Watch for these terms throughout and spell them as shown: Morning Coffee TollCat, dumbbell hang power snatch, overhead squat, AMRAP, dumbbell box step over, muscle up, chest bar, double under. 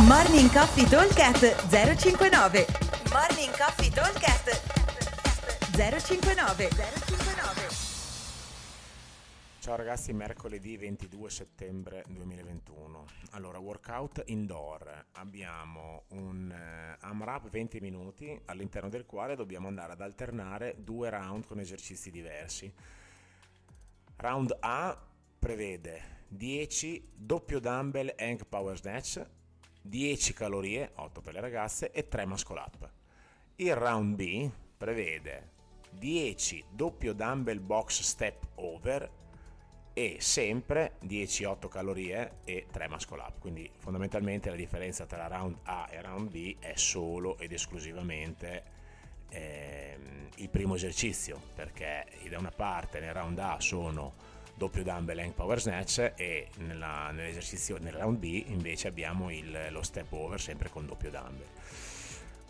Morning Coffee TollCat 059. Morning Coffee TollCat 059. Ciao ragazzi, mercoledì 22 settembre 2021. Allora, workout indoor. Abbiamo un AMRAP 20 minuti all'interno del quale dobbiamo andare ad alternare due round con esercizi diversi. Round A prevede 10 doppio dumbbell hang power snatch, 10 calorie, 8 per le ragazze e 3 muscle up. Il round B prevede 10 doppio dumbbell box step over e sempre 10, 8 calorie e 3 muscle up. Quindi fondamentalmente la differenza tra round A e round B è solo ed esclusivamente il primo esercizio, perché da una parte nel round A sono doppio dumbbell hang power snatch e nell'esercizio nel round B invece abbiamo lo step over sempre con doppio dumbbell.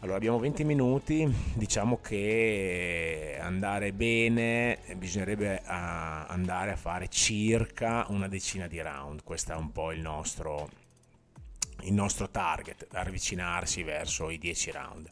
Allora, abbiamo 20 minuti, diciamo che andare bene bisognerebbe andare a fare circa una decina di round. Questo è un po' il nostro target, avvicinarsi verso i 10 round.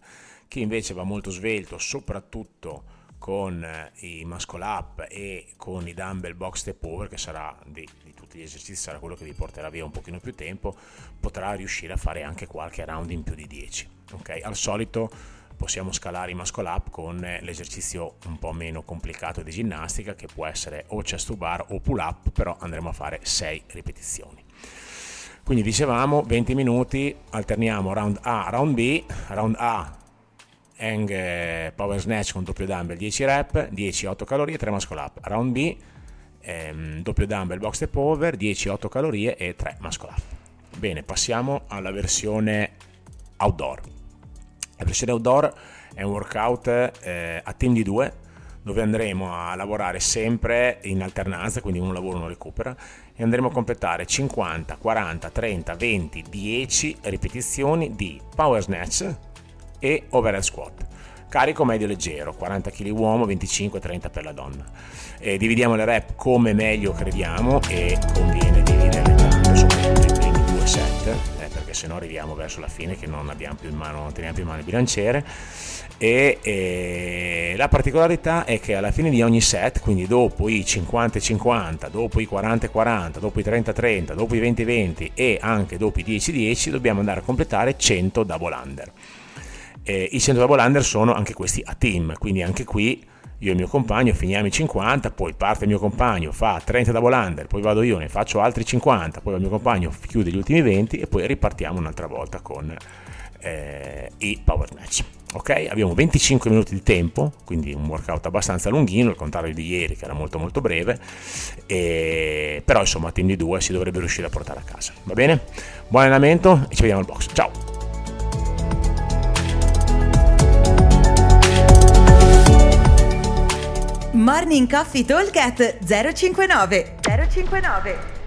Chi invece va molto svelto, soprattutto con i muscle up e con i dumbbell box step over, che sarà di tutti gli esercizi sarà quello che vi porterà via un pochino più tempo, potrà riuscire a fare anche qualche round in più di 10. Ok, al solito possiamo scalare i muscle up con l'esercizio un po' meno complicato di ginnastica, che può essere o chest bar o pull up, però andremo a fare 6 ripetizioni. Quindi dicevamo 20 minuti, alterniamo round A, round B. Round A hang power snatch con doppio dumbbell 10 rep, 10, 8 calorie, 3 muscle up. Round B doppio dumbbell box step over, 10, 8 calorie e 3 muscle up. Bene, passiamo alla versione outdoor. La versione outdoor è un workout a team di 2, dove andremo a lavorare sempre in alternanza, quindi uno lavora, uno recupera, e andremo a completare 50, 40, 30, 20, 10 ripetizioni di power snatch e overhead squat, carico medio leggero, 40 kg uomo, 25-30 per la donna, e dividiamo le rep come meglio crediamo, e conviene dividere tanto, soprattutto i primi 2 set, perché se no arriviamo verso la fine che non abbiamo più in mano, non teniamo più in mano il bilanciere, e la particolarità è che alla fine di ogni set, quindi dopo i 50-50, dopo i 40-40, dopo i 30-30, dopo i 20-20 e anche dopo i 10-10, dobbiamo andare a completare 100 double under. I 100 double under sono anche questi a team, quindi anche qui io e il mio compagno finiamo i 50, poi parte il mio compagno, fa 30 double under, poi vado io, ne faccio altri 50, poi il mio compagno chiude gli ultimi 20 e poi ripartiamo un'altra volta con i power match. Ok, abbiamo 25 minuti di tempo, quindi un workout abbastanza lunghino, al contrario di ieri che era molto molto breve, però insomma a team di 2 si dovrebbe riuscire a portare a casa. Va bene? Buon allenamento e ci vediamo al box. Ciao! Morning Coffee TollCat 059.